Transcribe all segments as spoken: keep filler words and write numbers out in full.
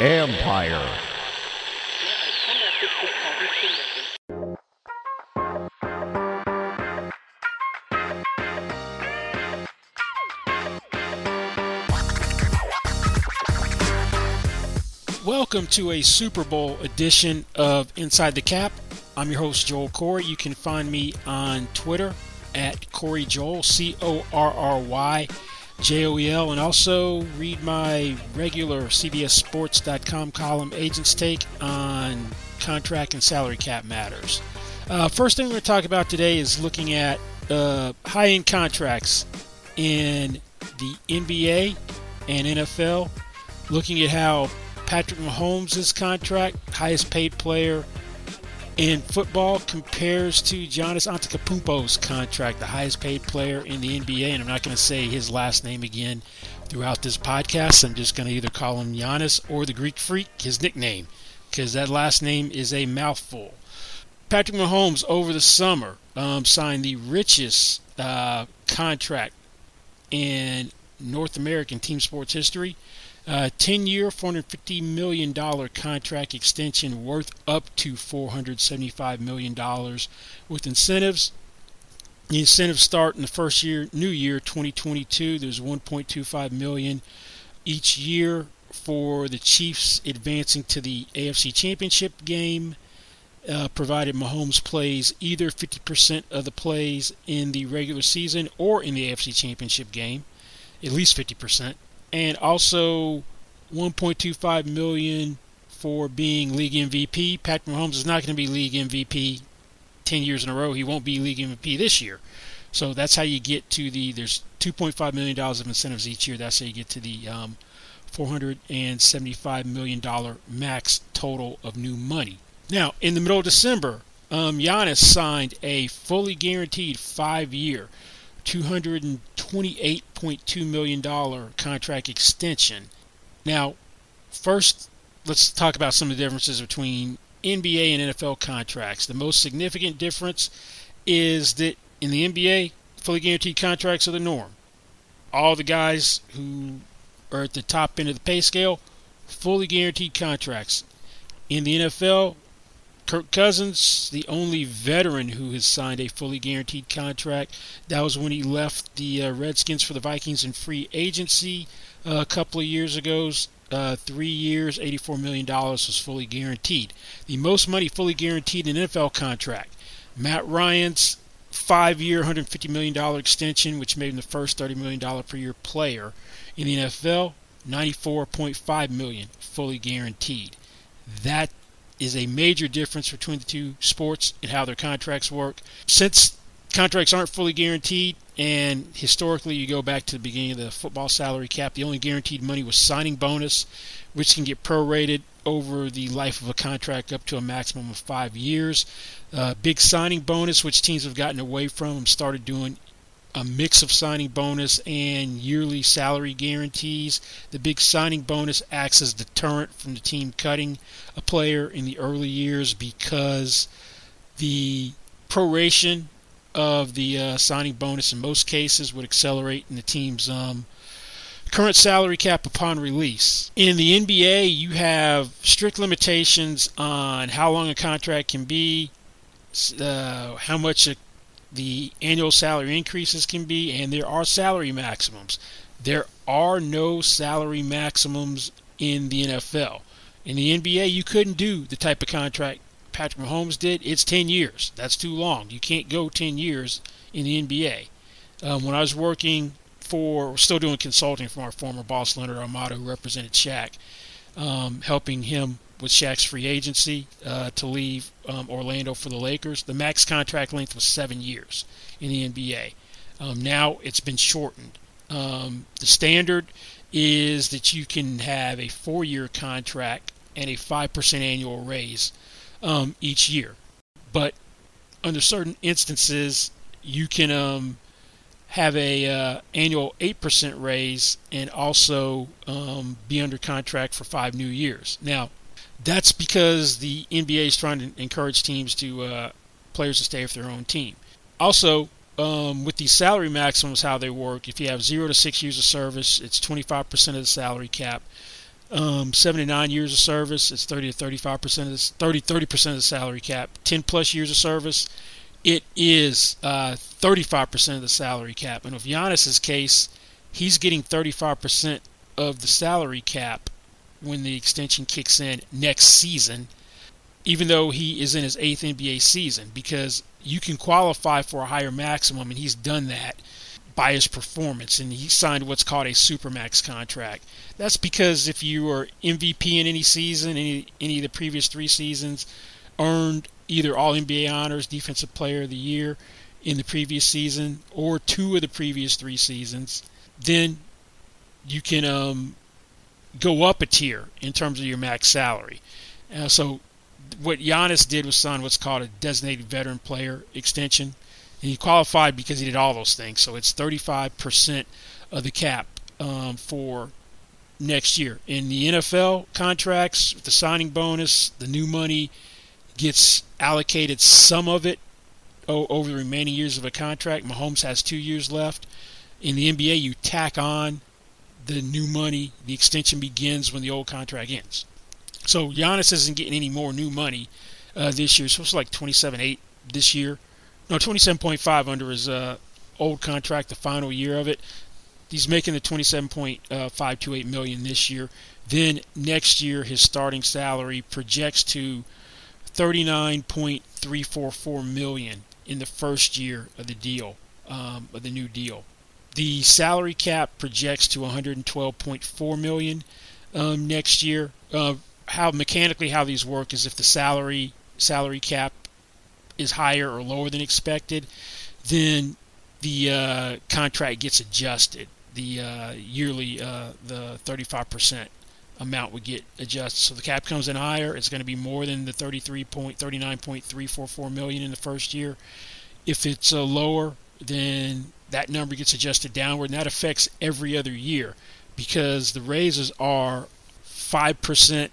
Empire. Welcome to a Super Bowl edition of Inside the Cap. I'm your host, Joel Corey. You can find me on Twitter at Corey Joel, C O R R Y J O E L, and also read my regular C B S Sports dot com column, Agent's Take, on contract and salary cap matters. Uh, first thing we're going to talk about today is looking at uh, high-end contracts in the N B A and N F L, looking at how Patrick Mahomes' contract, highest-paid player in football, compares to Giannis Antetokounmpo's contract, the highest-paid player in the N B A, and I'm not going to say his last name again throughout this podcast. I'm just going to either call him Giannis or the Greek Freak, his nickname, because that last name is a mouthful. Patrick Mahomes, over the summer, um, signed the richest uh, contract in North American team sports history. Uh, ten-year, four hundred fifty million dollars contract extension worth up to four hundred seventy-five million dollars with incentives. The incentives start in the first year, new year, twenty twenty-two. There's one point two five million dollars each year for the Chiefs advancing to the A F C Championship game, uh, provided Mahomes plays either fifty percent of the plays in the regular season or in the A F C Championship game, at least fifty percent. And also one point two five million dollars for being league M V P. Patrick Mahomes is not going to be league M V P ten years in a row. He won't be league M V P this year. So that's how you get to the, there's two point five million dollars of incentives each year. That's how you get to the um, four hundred seventy-five million dollars max total of new money. Now, in the middle of December, um, Giannis signed a fully guaranteed five-year two hundred twenty-eight point two million dollars contract extension. Now, first, let's talk about some of the differences between N B A and N F L contracts. The most significant difference is that in the N B A, fully guaranteed contracts are the norm. All the guys who are at the top end of the pay scale, fully guaranteed contracts. In the N F L, Kirk Cousins, the only veteran who has signed a fully guaranteed contract. That was when he left the uh, Redskins for the Vikings in free agency uh, a couple of years ago. Uh, three years, eighty-four million dollars was fully guaranteed. The most money fully guaranteed in an N F L contract, Matt Ryan's five-year, one hundred fifty million dollars extension, which made him the first thirty million dollars per year player in the N F L, ninety-four point five million dollars fully guaranteed. That is a major difference between the two sports and how their contracts work. Since contracts aren't fully guaranteed, and historically you go back to the beginning of the football salary cap, the only guaranteed money was signing bonus, which can get prorated over the life of a contract up to a maximum of five years. Uh, big signing bonus, which teams have gotten away from and started doing a mix of signing bonus and yearly salary guarantees. The big signing bonus acts as a deterrent from the team cutting a player in the early years because the proration of the uh, signing bonus in most cases would accelerate in the team's um, current salary cap upon release. In the N B A, you have strict limitations on how long a contract can be, uh, how much a the annual salary increases can be, and there are salary maximums. There are no salary maximums in the N F L. In the N B A, you couldn't do the type of contract Patrick Mahomes did. It's ten years. That's too long. You can't go ten years in the N B A. Um, when I was working for, still doing consulting from our former boss, Leonard Armato, who represented Shaq, um, helping him with Shaq's free agency uh, to leave um, Orlando for the Lakers. The max contract length was seven years in the N B A. Um, now it's been shortened. Um, the standard is that you can have a four-year contract and a five percent annual raise um, each year. But under certain instances, you can um, have a uh, annual eight percent raise and also um, be under contract for five new years. Now, that's because the N B A is trying to encourage teams to uh, players to stay with their own team. Also, um, with these salary maximums, how they work. If you have zero to six years of service, it's twenty-five percent of the salary cap. Um, seventy-nine years of service, it's thirty to thirty-five percent of the, thirty, thirty percent of the salary cap. ten plus years of service, it is uh, thirty-five percent of the salary cap. And with Giannis's case, he's getting thirty-five percent of the salary cap when the extension kicks in next season, even though he is in his eighth N B A season, because you can qualify for a higher maximum, and he's done that by his performance, and he signed what's called a supermax contract. That's because if you are M V P in any season, any, any of the previous three seasons, earned either All-N B A honors, Defensive Player of the Year in the previous season, or two of the previous three seasons, then you can um, go up a tier in terms of your max salary. Uh, so what Giannis did was sign what's called a designated veteran player extension. And he qualified because he did all those things. So it's thirty-five percent of the cap um, for next year. In the N F L contracts, the signing bonus, the new money gets allocated some of it over the remaining years of a contract. Mahomes has two years left. In the N B A, you tack on the new money. The extension begins when the old contract ends. So Giannis isn't getting any more new money uh, this year. So it's like twenty-seven point eight this year. No, twenty-seven point five under his uh, old contract, the final year of it. He's making the twenty-seven point five two eight million dollars this year. Then next year, his starting salary projects to thirty-nine point three four four million dollars in the first year of the deal, um, of the new deal. The salary cap projects to one hundred twelve point four million dollars um, next year. Uh, how mechanically how these work is if the salary salary cap is higher or lower than expected, then the uh, contract gets adjusted. The uh, yearly, uh, the thirty-five percent amount would get adjusted. So the cap comes in higher. It's going to be more than the thirty-three point three nine point three four four million in the first year. If it's uh, lower, then that number gets adjusted downward, and that affects every other year because the raises are five percent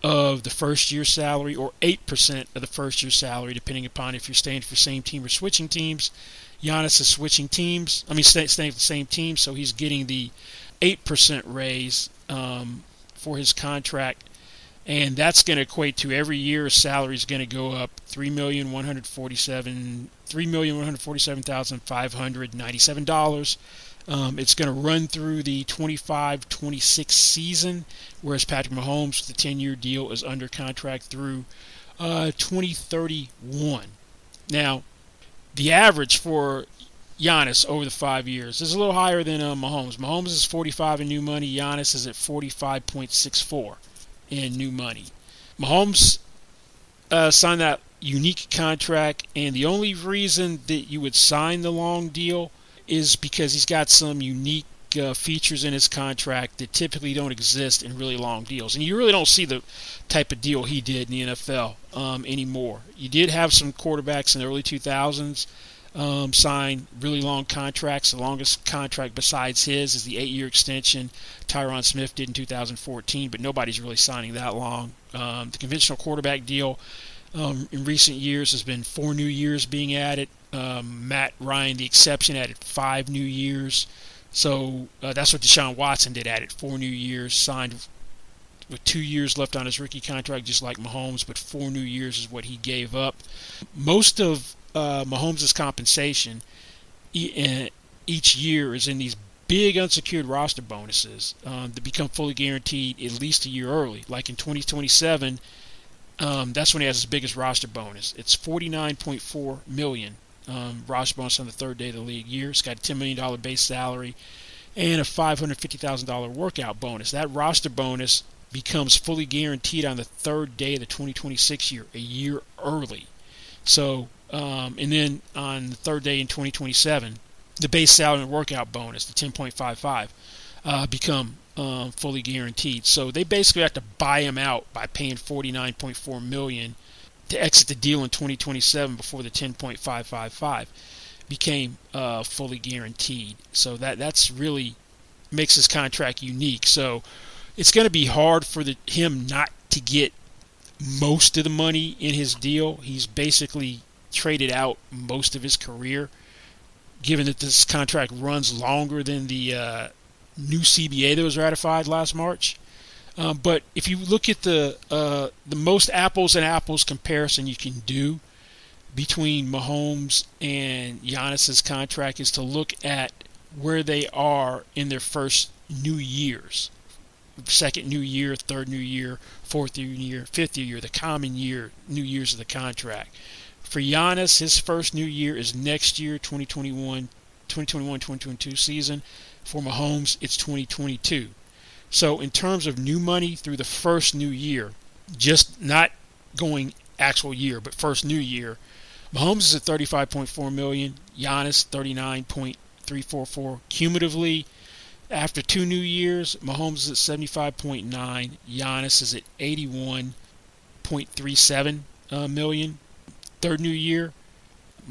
of the first year's salary or eight percent of the first year's salary, depending upon if you're staying for the same team or switching teams. Giannis is switching teams. I mean, stay, staying for the same team, so he's getting the eight percent raise um, for his contract, and that's going to equate to every year's salary is going to go up three million one hundred forty-seven thousand five hundred ninety-seven dollars. Um, it's going to run through the twenty-five twenty-six season, whereas Patrick Mahomes, the ten-year deal, is under contract through uh, twenty thirty-one. Now, the average for Giannis over the five years is a little higher than uh, Mahomes. Mahomes is forty-five in new money. Giannis is at forty-five point six four in new money. Mahomes uh, signed that unique contract, and the only reason that you would sign the long deal is because he's got some unique uh, features in his contract that typically don't exist in really long deals. And you really don't see the type of deal he did in the N F L um, anymore. You did have some quarterbacks in the early two thousands um, sign really long contracts. The longest contract besides his is the eight-year extension Tyron Smith did in two thousand fourteen, but nobody's really signing that long. Um, the conventional quarterback deal um, in recent years has been four new years being added. Um, Matt Ryan, the exception, added five new years. So uh, that's what Deshaun Watson did, added four new years, signed with two years left on his rookie contract, just like Mahomes, but four new years is what he gave up. Most of uh, Mahomes' compensation each year is in these big unsecured roster bonuses um, that become fully guaranteed at least a year early. Like in twenty twenty-seven, um, that's when he has his biggest roster bonus. It's forty-nine point four million dollars. Um, roster bonus on the third day of the league year. It's got a ten million dollars base salary and a five hundred fifty thousand dollars workout bonus. That roster bonus becomes fully guaranteed on the third day of the twenty twenty-six year, a year early. So, um, and then on the third day in twenty twenty-seven, the base salary and workout bonus, the ten point five five, uh, become um, fully guaranteed. So they basically have to buy him out by paying forty-nine point four million dollars to exit the deal in twenty twenty-seven before the ten point five five five became uh, fully guaranteed. So that that's really makes his contract unique. So it's going to be hard for the, him not to get most of the money in his deal. He's basically traded out most of his career given that this contract runs longer than the uh, new C B A that was ratified last March. Um, but if you look at the uh, the most apples and apples comparison you can do between Mahomes and Giannis's contract is to look at where they are in their first new years. Second new year, third new year, fourth new year, fifth new year, the common year, new years of the contract. For Giannis, his first new year is next year, twenty twenty-one, twenty twenty-one, twenty twenty-two season. For Mahomes, it's twenty twenty-two. So in terms of new money through the first new year, just not going actual year, but first new year, Mahomes is at thirty-five point four million dollars, Giannis thirty-nine point three four four cumulatively. After two new years, Mahomes is at seventy-five point nine, Giannis is at eighty-one point three seven uh, million. Third new year,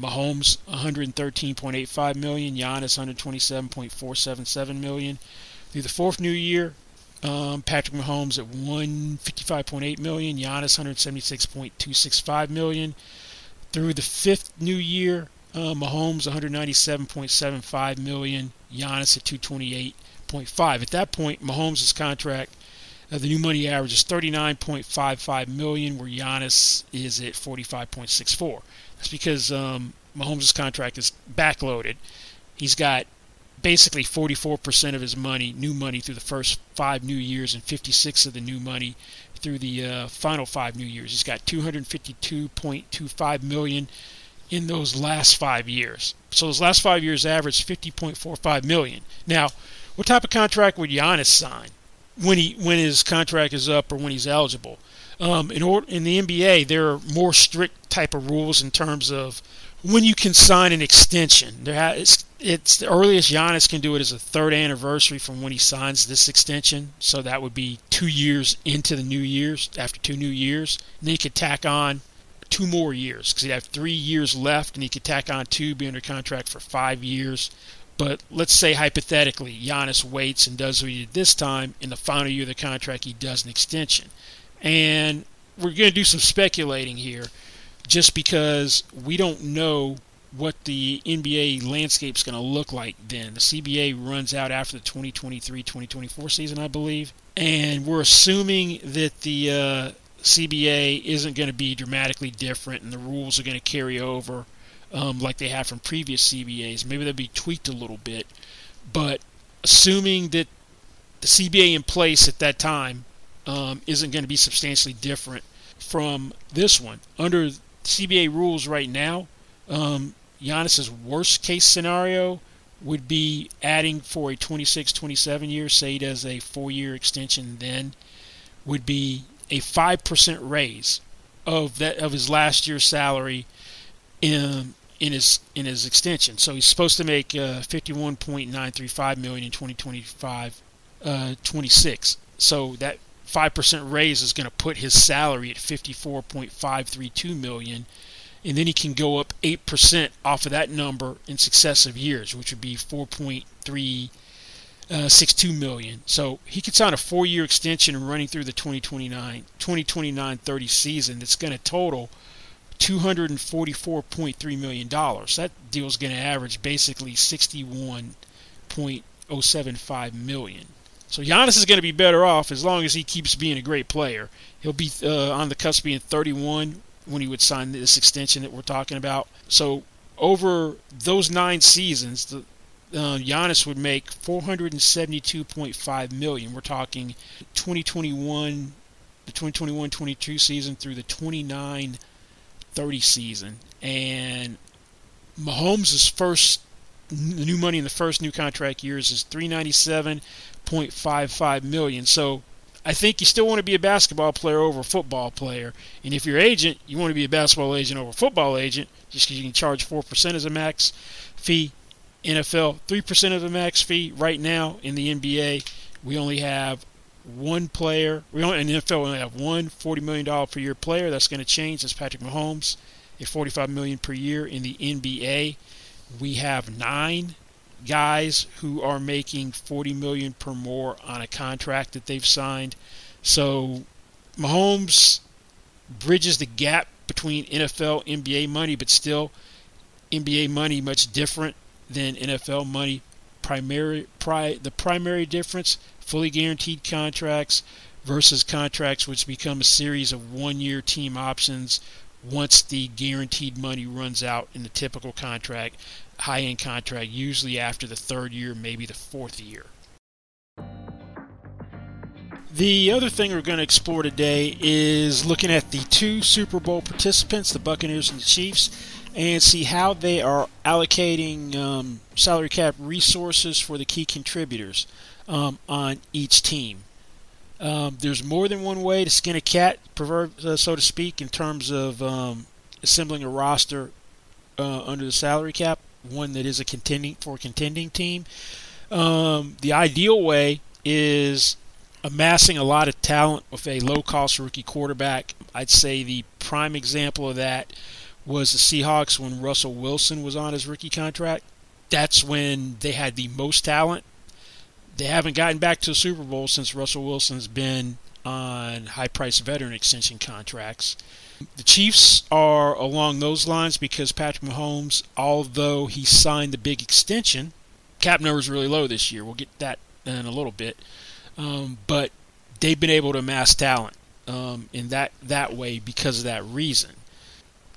Mahomes one hundred thirteen point eight five million, Giannis one hundred twenty-seven point four seven seven million. Through the fourth new year, um, Patrick Mahomes at one hundred fifty-five point eight million, Giannis one hundred seventy-six point two six five million. Through the fifth new year, uh, Mahomes one hundred ninety-seven point seven five million, Giannis at two hundred twenty-eight point five. At that point, Mahomes' contract, uh, the new money average is thirty-nine point five five million, where Giannis is at forty-five point six four. That's because um, Mahomes' contract is backloaded. He's got basically forty-four percent of his money, new money, through the first five new years, and fifty-six of the new money through the uh, final five new years. He's got two hundred fifty-two point two five million in those last five years. So those last five years average fifty point four five million. Now, what type of contract would Giannis sign when he when his contract is up or when he's eligible? Um, in or, in the N B A, there are more strict type of rules in terms of when you can sign an extension. There ha- it's, it's the earliest Giannis can do it is the third anniversary from when he signs this extension. So that would be two years into the new years, after two new years. And then he could tack on two more years because he'd have three years left, and he could tack on two, be under contract for five years. But let's say hypothetically Giannis waits and does what he did this time. In the final year of the contract, he does an extension. And we're going to do some speculating here just because we don't know what the N B A landscape's going to look like then. The C B A runs out after the twenty twenty-three twenty twenty-four season, I believe. And we're assuming that the uh, C B A isn't going to be dramatically different and the rules are going to carry over um, like they have from previous C B As. Maybe they'll be tweaked a little bit. But assuming that the C B A in place at that time um, isn't going to be substantially different from this one. Under C B A rules right now, um, Giannis's worst-case scenario would be adding for a twenty-six twenty-seven year, say he does a four-year extension then, would be a five percent raise of that of his last year's salary in in his in his extension. So he's supposed to make uh, fifty-one point nine three five million in twenty twenty-five uh, twenty-six. So that five percent raise is going to put his salary at fifty-four point five three two million, and then he can go up eight percent off of that number in successive years, which would be four point three Uh, sixty-two million. So he could sign a four-year extension running through the twenty twenty-nine thirty season that's going to total two hundred forty-four point three million dollars. That deal's going to average basically sixty-one point oh seven five million. So Giannis is going to be better off as long as he keeps being a great player. He'll be uh, on the cusp of being thirty-one when he would sign this extension that we're talking about. So over those nine seasons, the Uh, Giannis would make four hundred seventy-two point five million. We're talking twenty twenty-one, the twenty twenty-one twenty-two season through the twenty-nine thirty season. And Mahomes' first new money in the first new contract years is three hundred ninety-seven point five five million. So I think you still want to be a basketball player over a football player. And if you're an agent, you want to be a basketball agent over a football agent just because you can charge four percent as a max fee. N F L, three percent of the max fee. Right now in the N B A, we only have one player. We only, in the N F L, we only have one forty million dollars per year player. That's going to change. That's Patrick Mahomes at forty-five million dollars per year. In the N B A, we have nine guys who are making forty million dollars per more on a contract that they've signed. So Mahomes bridges the gap between N F L, N B A money, but still N B A money much different. than N F L money. Primary, pri, the primary difference, fully guaranteed contracts versus contracts which become a series of one-year team options once the guaranteed money runs out in the typical contract, high-end contract, usually after the third year, maybe the fourth year. The other thing we're going to explore today is looking at the two Super Bowl participants, the Buccaneers and the Chiefs, and see how they are allocating um, salary cap resources for the key contributors um, on each team. Um, there's more than one way to skin a cat, so to speak, in terms of um, assembling a roster uh, under the salary cap, one that is a contending for a contending team. Um, the ideal way is amassing a lot of talent with a low-cost rookie quarterback. I'd say the prime example of that was the Seahawks when Russell Wilson was on his rookie contract. That's when they had the most talent. They haven't gotten back to the Super Bowl since Russell Wilson's been on high-priced veteran extension contracts. The Chiefs are along those lines because Patrick Mahomes, although he signed the big extension, cap number's really low this year. We'll get that in a little bit. Um, but they've been able to amass talent um, in that, that way because of that reason.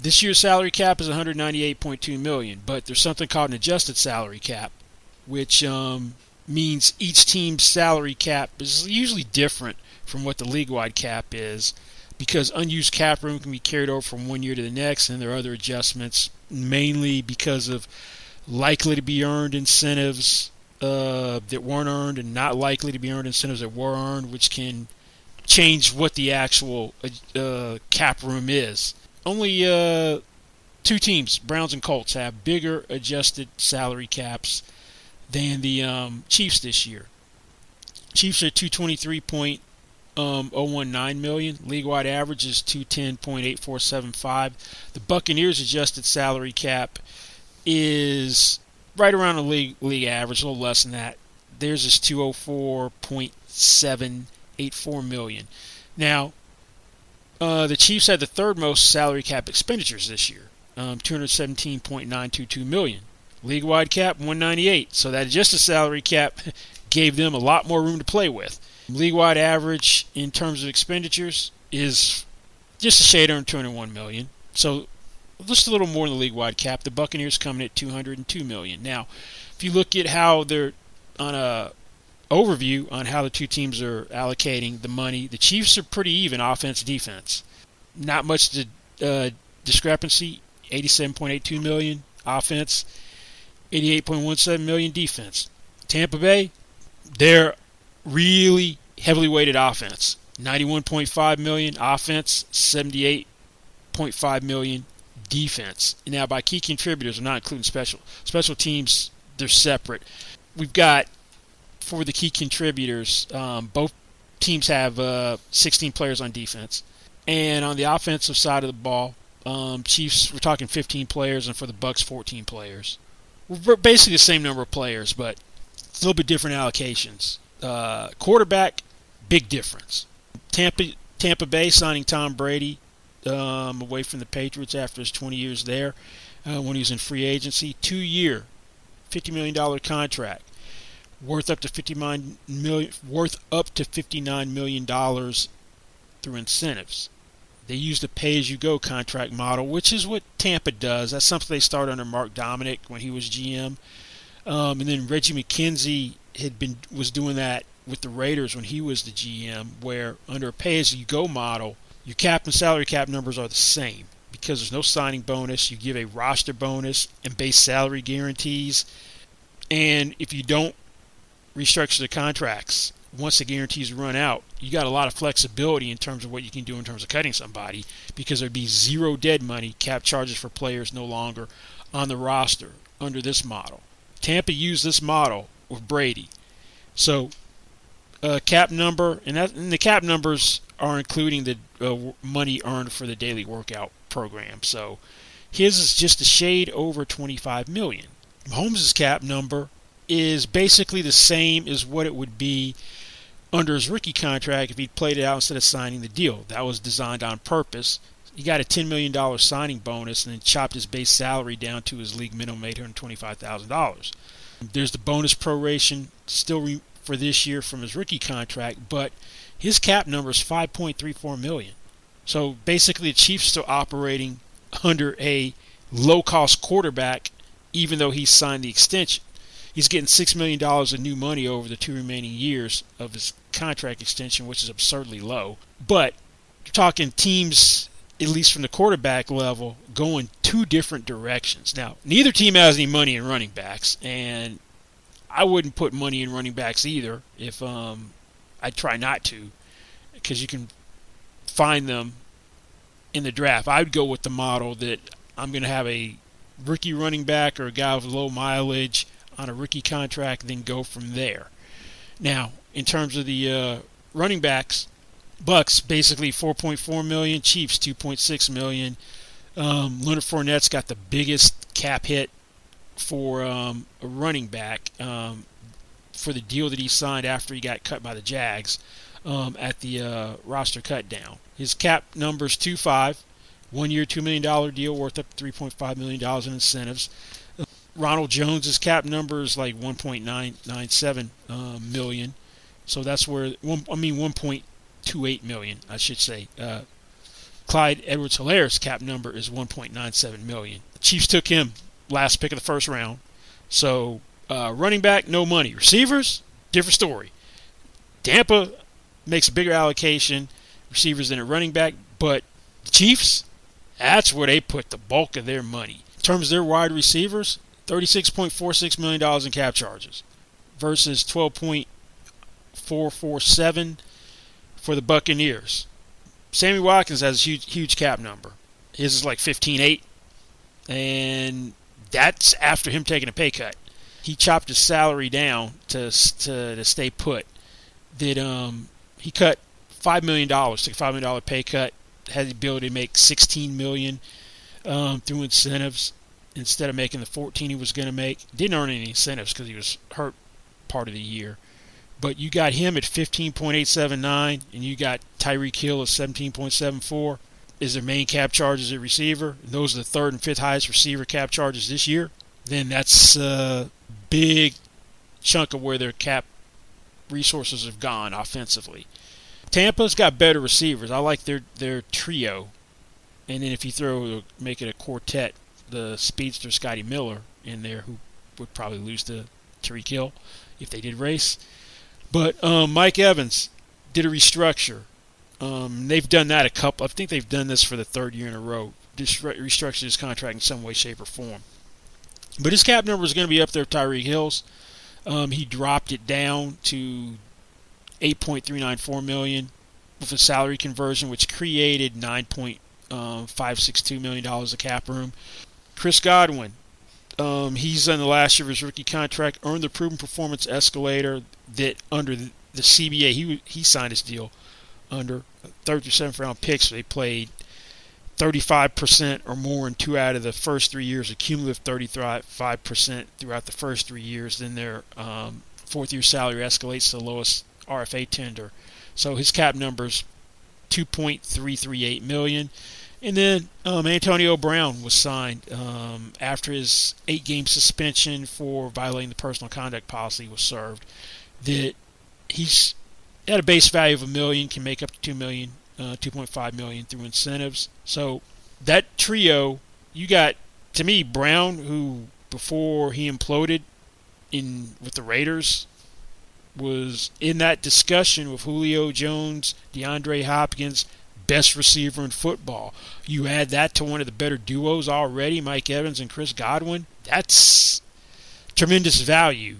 This year's salary cap is one hundred ninety-eight point two million dollars, but there's something called an adjusted salary cap, which um, means each team's salary cap is usually different from what the league-wide cap is because unused cap room can be carried over from one year to the next, and there are other adjustments, mainly because of likely-to-be-earned incentives Uh, that weren't earned and not likely to be earned incentives that were earned, which can change what the actual uh, cap room is. Only uh, two teams, Browns and Colts, have bigger adjusted salary caps than the um, Chiefs this year. Chiefs are two hundred twenty-three point oh one nine million dollars. League-wide average is two hundred ten point eight four seven five. The Buccaneers' adjusted salary cap is right around the league, league average, a little less than that. Theirs is two hundred four point seven eight four million dollars. Now, uh, the Chiefs had the third most salary cap expenditures this year, um, two hundred seventeen point nine two two million dollars. League-wide cap, one hundred ninety-eight dollars. So that adjusted salary cap gave them a lot more room to play with. League-wide average in terms of expenditures is just a shade under two hundred one million dollars. So just a little more than the league-wide cap. The Buccaneers coming at two hundred two million dollars. Now, if you look at how they're on a overview on how the two teams are allocating the money, the Chiefs are pretty even offense defense. Not much to, uh, discrepancy. eighty-seven point eight two million dollars offense, eighty-eight point one seven million dollars defense. Tampa Bay, they're really heavily weighted offense. ninety-one point five million dollars offense, seventy-eight point five million dollars defense. Now, by key contributors, I'm not including special. Special teams, they're separate. We've got, for the key contributors, um, both teams have uh, sixteen players on defense. And on the offensive side of the ball, um, Chiefs, we're talking fifteen players, and for the Bucks, fourteen players. We're basically the same number of players, but a little bit different allocations. Uh, quarterback, big difference. Tampa, Tampa Bay signing Tom Brady Um, away from the Patriots after his twenty years there uh, when he was in free agency. Two-year, fifty million dollars contract, worth up to fifty-nine million dollars, worth up to fifty-nine million dollars through incentives. They used a pay-as-you-go contract model, which is what Tampa does. That's something they started under Mark Dominick when he was G M. Um, and then Reggie McKenzie had been was doing that with the Raiders when he was the G M, where under a pay-as-you-go model, your cap and salary cap numbers are the same because there's no signing bonus. You give a roster bonus and base salary guarantees. And if you don't restructure the contracts, once the guarantees run out, you got a lot of flexibility in terms of what you can do in terms of cutting somebody because there'd be zero dead money, cap charges for players no longer on the roster under this model. Tampa used this model with Brady. So uh, cap number, and, that, and the cap numbers are including the uh, money earned for the daily workout program. So his is just a shade over twenty-five million dollars. Mahomes' cap number is basically the same as what it would be under his rookie contract if he'd played it out instead of signing the deal. That was designed on purpose he got a ten million dollars signing bonus and then chopped his base salary down to his league minimum, eight hundred twenty-five thousand dollars. There's the bonus proration still re- for this year from his rookie contract, but his cap number is five point three four million dollars. So basically the Chiefs still operating under a low-cost quarterback, even though he signed the extension. He's getting six million dollars of new money over the two remaining years of his contract extension, which is absurdly low. But you're talking teams, at least from the quarterback level, going two different directions. Now, neither team has any money in running backs, and I wouldn't put money in running backs either. If um, I try not to, because you can find them in the draft. I would go with the model that I'm going to have a rookie running back or a guy with low mileage on a rookie contract, then go from there. Now, in terms of the uh, running backs, Bucks basically four point four million dollars, Chiefs two point six million dollars. Um, Leonard Fournette's got the biggest cap hit for um, a running back um, for the deal that he signed after he got cut by the Jags um, at the uh, roster cut down. His cap number's two point five, one-year two million dollars deal worth up to three point five million dollars in incentives. Ronald Jones' cap number is like one point nine nine seven uh, million, so that's where one, I mean one point two eight million, I should say. Uh, Clyde Edwards-Hilaire's cap number is one point nine seven million. The Chiefs took him last pick of the first round. So uh, running back, no money. Receivers, different story. Tampa makes a bigger allocation receivers than a running back, but the Chiefs, that's where they put the bulk of their money. In terms of their wide receivers, thirty-six point four six million dollars in cap charges versus twelve point four four seven for the Buccaneers. Sammy Watkins has a huge, huge cap number. His is like fifteen eight, and that's after him taking a pay cut. He chopped his salary down to to, to stay put. Did um he cut five million dollars, took a five million dollars pay cut, had the ability to make sixteen million dollars um, through incentives, instead of making the fourteen he was going to make. Didn't earn any incentives because he was hurt part of the year. But you got him at fifteen point eight seven nine, and you got Tyreek Hill at seventeen point seven four. Is their main cap charges at receiver? Those are the third and fifth highest receiver cap charges this year. Then that's a big chunk of where their cap resources have gone offensively. Tampa's got better receivers. I like their, their trio. And then if you throw, make it a quartet, the speedster Scotty Miller in there, who would probably lose to Tyreek Hill if they did race. But um, Mike Evans did a restructure. Um, they've done that a couple. I think they've done this for the third year in a row. Just restructured his contract in some way, shape, or form. But his cap number is going to be up there with Tyreek Hill's. Um, he dropped it down to eight point three nine four million dollars with a salary conversion, which created nine point five six two million dollars of cap room. Chris Godwin, um, he's on the last year of his rookie contract, earned the proven performance escalator that under the C B A, he he signed his deal under third through seventh round picks. They played thirty-five percent or more in two out of the first three years, a cumulative thirty-five percent throughout the first three years. Then their um, fourth year salary escalates to the lowest R F A tender. So his cap number's two point three three eight million dollars. And then um, Antonio Brown was signed um, after his eight-game suspension for violating the personal conduct policy was served. That he's at a base value of a million, can make up to two million, uh, two point five million through incentives. So that trio, you got to me Brown, who before he imploded in with the Raiders, was in that discussion with Julio Jones, DeAndre Hopkins. Best receiver in football. You add that to one of the better duos already, Mike Evans and Chris Godwin. That's tremendous value.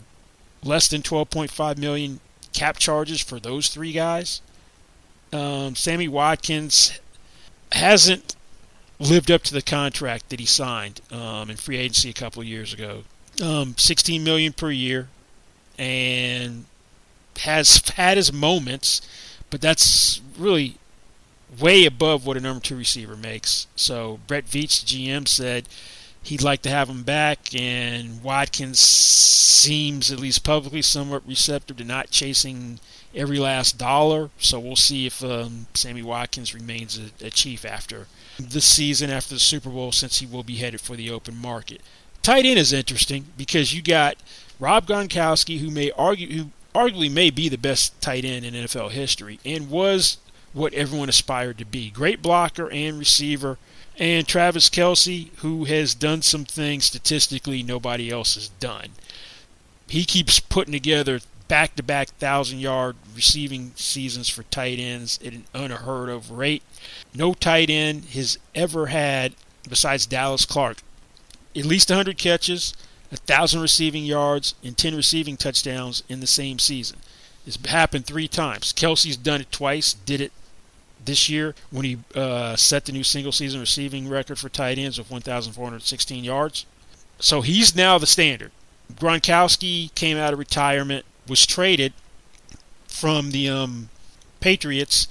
Less than twelve point five million cap charges for those three guys. Um, Sammy Watkins hasn't lived up to the contract that he signed um, in free agency a couple of years ago. Um, sixteen million dollars per year, and has had his moments, but that's really way above what a number two receiver makes. So Brett Veach, the G M, said he'd like to have him back, and Watkins seems, at least publicly, somewhat receptive to not chasing every last dollar. So we'll see if um, Sammy Watkins remains a, a Chief after this season, after the Super Bowl, since he will be headed for the open market. Tight end is interesting because you got Rob Gronkowski, who may argue, who arguably may be the best tight end in N F L history, and was what everyone aspired to be. Great blocker and receiver. And Travis Kelce, who has done some things statistically nobody else has done. He keeps putting together back-to-back one thousand-yard receiving seasons for tight ends at an unheard-of rate. No tight end has ever had, besides Dallas Clark, at least one hundred catches, one thousand receiving yards, and ten receiving touchdowns in the same season. It's happened three times. Kelce's done it twice, did it this year when he uh, set the new single-season receiving record for tight ends with one thousand four hundred sixteen yards. So he's now the standard. Gronkowski came out of retirement, was traded from the um, Patriots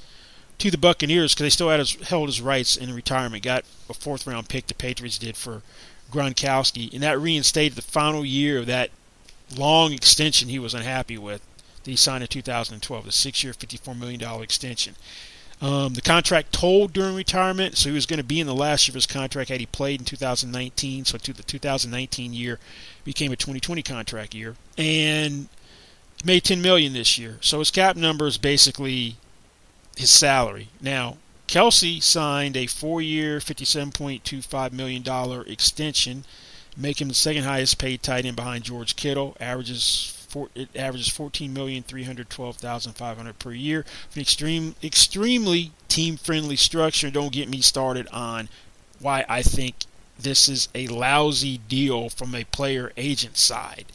to the Buccaneers because they still had his, held his rights in retirement. Got a fourth-round pick the Patriots did for Gronkowski, and that reinstated the final year of that long extension he was unhappy with that he signed in two thousand twelve, the six-year, fifty-four million dollars extension. Um, the contract told during retirement, so he was going to be in the last year of his contract had he played in two thousand nineteen. So to the two thousand nineteen year became a twenty twenty contract year, and he made ten million dollars this year. So his cap number is basically his salary. Now, Kelce signed a four-year, fifty-seven point two five million dollars extension, making him the second highest paid tight end behind George Kittle. Averages four, it averages fourteen million three hundred twelve thousand five hundred dollars per year. An extreme, extremely team-friendly structure. Don't get me started on why I think this is a lousy deal from a player agent side.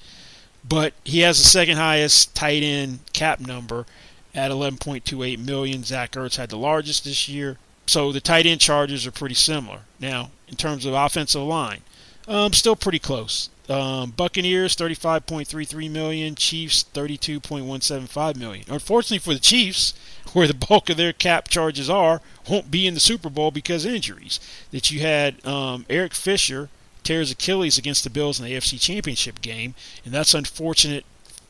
But he has the second highest tight end cap number at eleven point two eight million dollars. Zach Ertz had the largest this year. So the tight end charges are pretty similar. Now, in terms of offensive line, um, still pretty close. Um, Buccaneers, thirty-five point three three million dollars. Chiefs, thirty-two point one seven five million dollars. Unfortunately for the Chiefs, where the bulk of their cap charges are, won't be in the Super Bowl because of injuries. That you had um, Eric Fisher tears Achilles against the Bills in the A F C Championship game, and that's unfortunate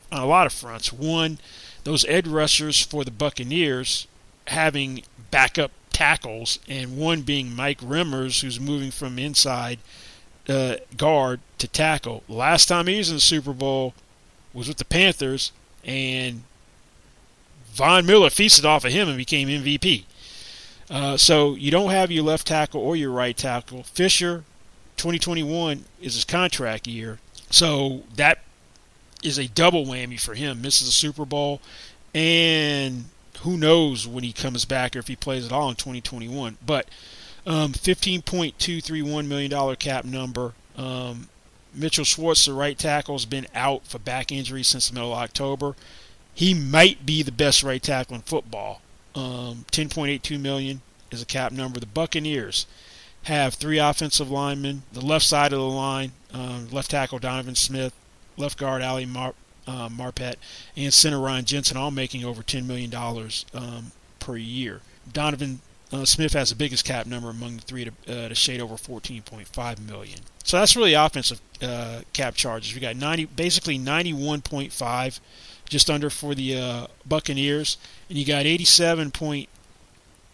on a lot of fronts. One, those edge rushers for the Buccaneers having backup tackles, and one being Mike Remmers, who's moving from inside uh, guard to tackle. Last time he was in the Super Bowl was with the Panthers, and Von Miller feasted off of him and became M V P. Uh, so you don't have your left tackle or your right tackle. Fisher, twenty twenty-one is his contract year, so that is a double whammy for him. Misses the Super Bowl, and who knows when he comes back or if he plays at all in twenty twenty-one. But um, fifteen point two three one million dollars cap number. Um, Mitchell Schwartz, the right tackle, has been out for back injury since the middle of October. He might be the best right tackle in football. Um, ten point eight two million dollars is a cap number. The Buccaneers have three offensive linemen. The left side of the line, um, left tackle Donovan Smith, left guard Ali Mar- uh, Marpet, and center Ryan Jensen, all making over ten million dollars um, per year. Donovan uh, Smith has the biggest cap number among the three, to, uh, to shade over fourteen point five million dollars. So that's really offensive uh, cap charges. We got ninety, basically ninety-one point five, just under for the uh, Buccaneers, and you got eighty-seven point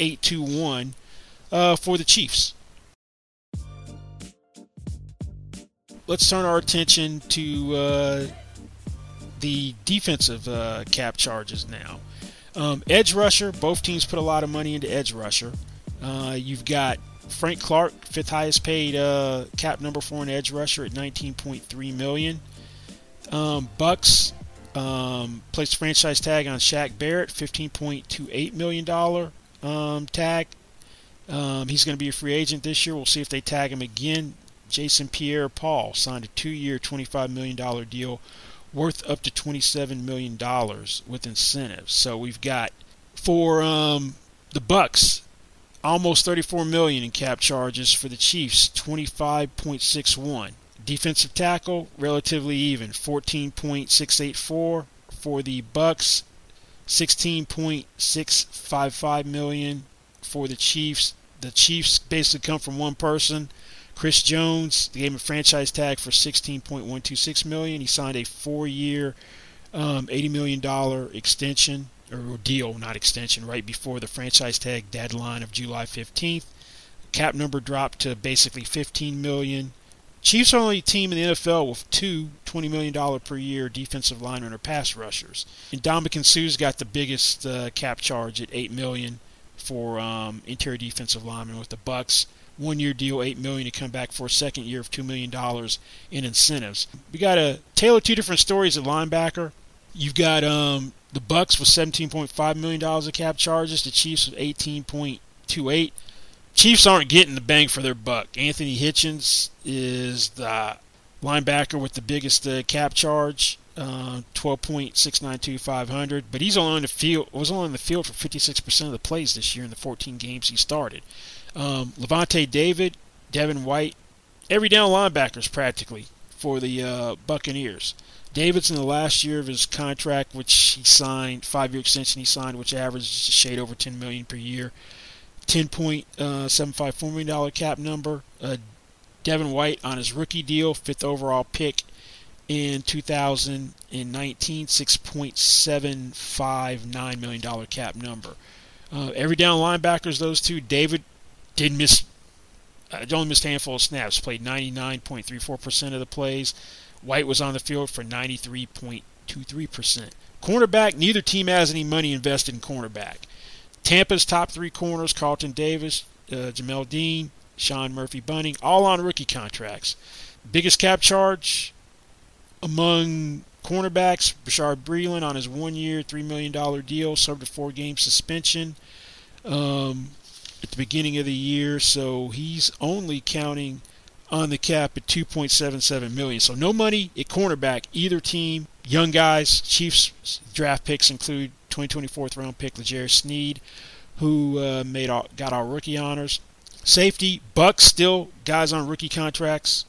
eight two one uh, for the Chiefs. Let's turn our attention to uh, the defensive uh, cap charges now. Um, edge rusher, both teams put a lot of money into edge rusher. Uh, you've got Frank Clark, fifth highest paid uh, cap number for an edge rusher at nineteen point three million dollars. Um, Bucks um, placed franchise tag on Shaq Barrett, fifteen point two eight million dollars um, tag. Um, he's going to be a free agent this year. We'll see if they tag him again. Jason Pierre-Paul signed a two-year, twenty-five million dollars deal worth up to twenty-seven million dollars with incentives. So we've got, for um, the Bucks, almost thirty-four million dollars in cap charges. For the Chiefs, twenty-five point six one. Defensive tackle, relatively even, fourteen point six eight four for the Bucks, sixteen point six five five million dollars for the Chiefs. The Chiefs basically come from one person, Chris Jones, they gave him a franchise tag for sixteen point one two six million dollars. He signed a four-year, um, eighty million dollars extension, or deal, not extension, right before the franchise tag deadline of July fifteenth. Cap number dropped to basically fifteen million dollars. Chiefs are the only team in the N F L with two twenty million dollars per year defensive linemen or pass rushers. And Ndamukong Su's got the biggest uh, cap charge at eight million dollars for um, interior defensive linemen with the Bucks. One-year deal, eight million dollars to come back for a second year of two million dollars in incentives. We got a tale of two different stories at linebacker. You've got um, the Bucks with seventeen point five million dollars of cap charges. The Chiefs with eighteen point two eight. Chiefs aren't getting the bang for their buck. Anthony Hitchens is the linebacker with the biggest uh, cap charge, uh, twelve point six nine two five hundred. But he's on the field. Was on the field for fifty-six percent of the plays this year in the fourteen games he started. Um, Levante David, Devin White, every down linebackers practically for the uh, Buccaneers. David's in the last year of his contract, which he signed, five-year extension he signed, which averages a shade over ten million dollars per year. ten point seven five four million dollars cap number. Uh, Devin White on his rookie deal, fifth overall pick in two thousand nineteen, six point seven five nine million dollars cap number. Uh, every down linebackers, those two. David did miss, uh, only missed a handful of snaps, played ninety-nine point three four percent of the plays. White was on the field for ninety-three point two three percent. Cornerback, neither team has any money invested in cornerback. Tampa's top three corners, Carlton Davis, uh, Jamel Dean, Sean Murphy-Bunning, all on rookie contracts. Biggest cap charge among cornerbacks, Bashard Breeland on his one-year, three million dollars deal, served a four-game suspension um, at the beginning of the year, so he's only counting on the cap at two point seven seven million dollars. So no money at cornerback, either team. Young guys, Chiefs draft picks include twenty twenty-fourth round pick L'Jarius Sneed, who uh, made all, got all rookie honors. Safety, Bucks still guys on rookie contracts,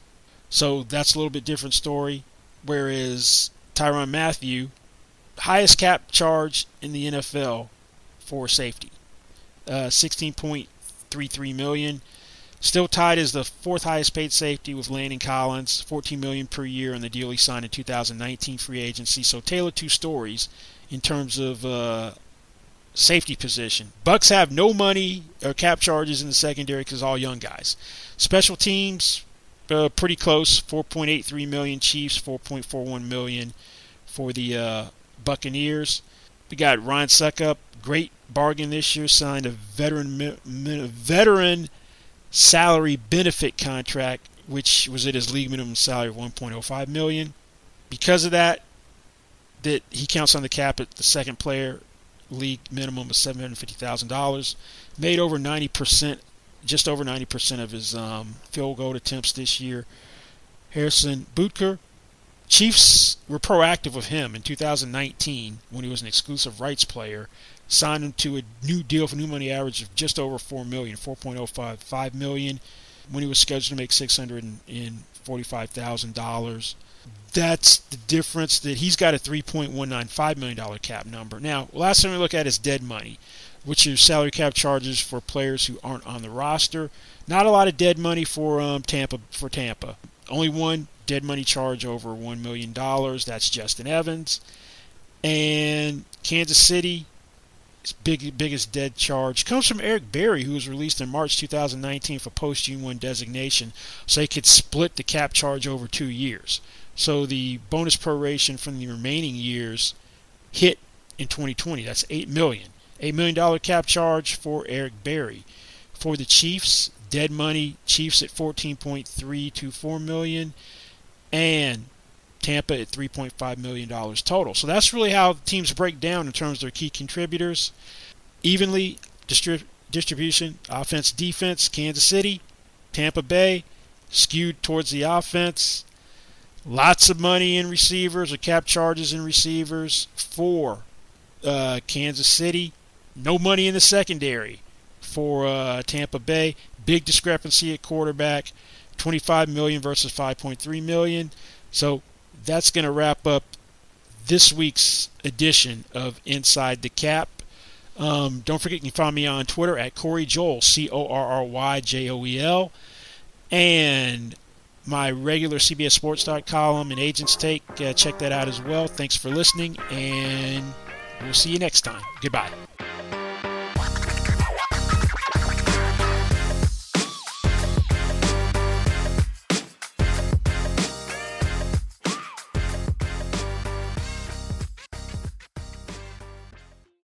so that's a little bit different story. Whereas Tyrann Mathieu, highest cap charge in the N F L for safety, uh, sixteen point three three million dollars. Still tied as the fourth highest paid safety with Landon Collins, fourteen million dollars per year on the deal he signed in two thousand nineteen free agency. So tale of two stories in terms of uh, safety position. Bucks have no money or cap charges in the secondary because all young guys. Special teams, uh, pretty close, four point eight three million dollars Chiefs, four point four one million dollars for the uh, Buccaneers. We got Ryan Suckup, great bargain this year, signed a veteran veteran. salary benefit contract, which was at his league minimum salary of one point oh five million dollars. Because of that, that he counts on the cap at the second player league minimum of seven hundred fifty thousand dollars. Made over ninety percent, just over ninety percent of his um, field goal attempts this year. Harrison Butker, Chiefs were proactive with him in two thousand nineteen when he was an exclusive rights player. Signed him to a new deal for new money average of just over four million dollars, four point oh five five million dollars, when he was scheduled to make six hundred forty-five thousand dollars. That's the difference that he's got a three point one nine five million dollars cap number. Now, last thing we look at is dead money, which is salary cap charges for players who aren't on the roster. Not a lot of dead money for um, Tampa. For Tampa, only one dead money charge over one million dollars. That's Justin Evans. And Kansas City, his big, biggest dead charge comes from Eric Berry, who was released in March two thousand nineteen for post-G one designation, so they could split the cap charge over two years. So the bonus proration from the remaining years hit in twenty twenty. That's eight million dollars. eight million dollars cap charge for Eric Berry. For the Chiefs, dead money, Chiefs at fourteen point three two four million dollars, and Tampa at three point five million dollars total. So that's really how teams break down in terms of their key contributors. Evenly distrib- distribution, offense, defense, Kansas City, Tampa Bay, skewed towards the offense. Lots of money in receivers or cap charges in receivers for uh, Kansas City. No money in the secondary for uh, Tampa Bay. Big discrepancy at quarterback, twenty-five million dollars versus five point three million dollars. So that's going to wrap up this week's edition of Inside the Cap. Um, don't forget you can find me on Twitter at Corey Joel, C O R R Y J O E L. and my regular C B S Sports dot com column and Agents Take. Uh, check that out as well. Thanks for listening, and we'll see you next time. Goodbye.